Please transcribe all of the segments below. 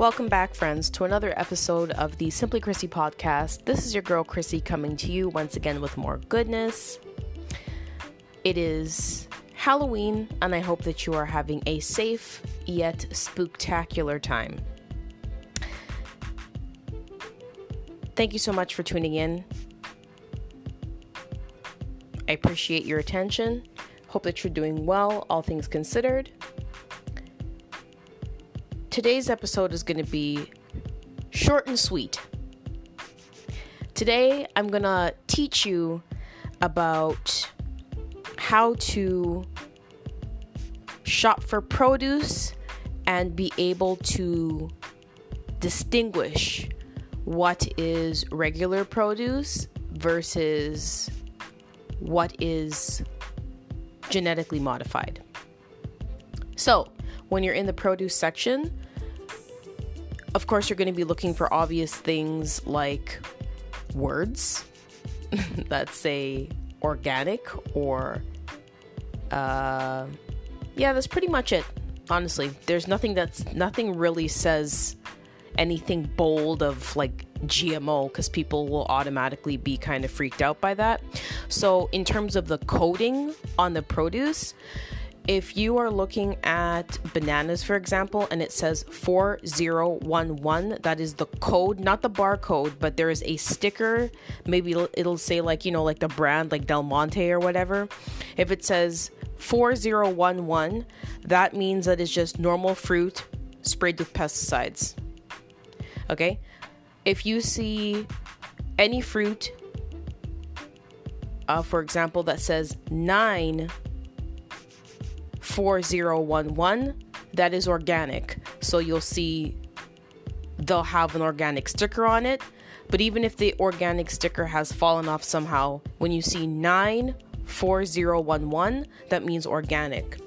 Welcome back, friends, to another episode of the Simply Chrissy podcast. This is your girl Chrissy coming to you once again with more goodness. It is Halloween, and I hope that you are having a safe yet spooktacular time. Thank you so much for tuning in. I appreciate your attention. Hope that you're doing well, all things considered. Today's episode is going to be short and sweet. Today, I'm going to teach you about how to shop for produce and be able to distinguish what is regular produce versus what is genetically modified. So, when you're in the produce section, of course, you're going to be looking for obvious things like words that say organic or, that's pretty much it. Honestly, there's nothing really says anything bold of like GMO, because people will automatically be kind of freaked out by that. So in terms of the coding on the produce, if you are looking at bananas, for example, and it says 4011, that is the code, not the barcode, but there is a sticker. Maybe it'll say like the brand, like Del Monte or whatever. If it says 4011, that means that it's just normal fruit sprayed with pesticides. Okay? If you see any fruit, for example, that says 94011, that is organic. So you'll see they'll have an organic sticker on it. But even if the organic sticker has fallen off somehow, when you see 94011, that means organic.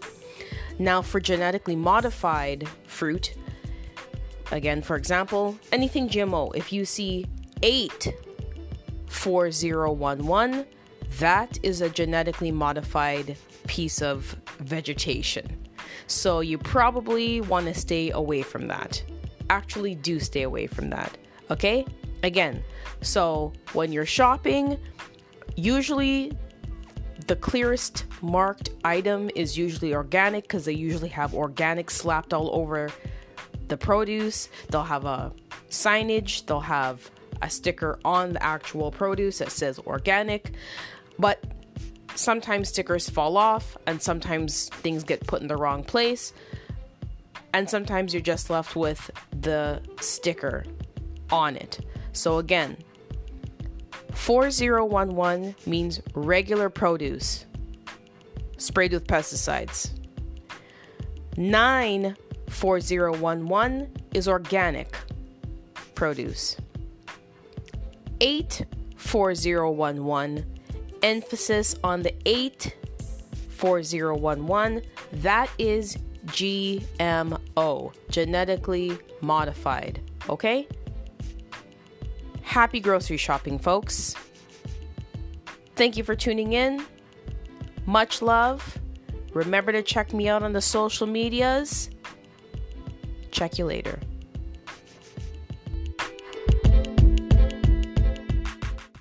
Now for genetically modified fruit, again, for example, anything GMO, if you see 84011, that is a genetically modified piece of vegetation. So you probably want to stay away from that. Actually do stay away from that. Okay? Again, so when you're shopping, usually the clearest marked item is usually organic, because they usually have organic slapped all over the produce. They'll have a signage. They'll have a sticker on the actual produce that says organic. But sometimes stickers fall off, and sometimes things get put in the wrong place, and sometimes you're just left with the sticker on it. So again, 4011 means regular produce sprayed with pesticides. 94011 is organic produce. 84011, emphasis on the 84011, that is GMO, genetically modified. Okay? Happy grocery shopping, folks. Thank you for tuning in. Much love. Remember to check me out on the social medias. Check you later.